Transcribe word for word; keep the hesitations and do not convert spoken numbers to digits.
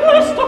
Questo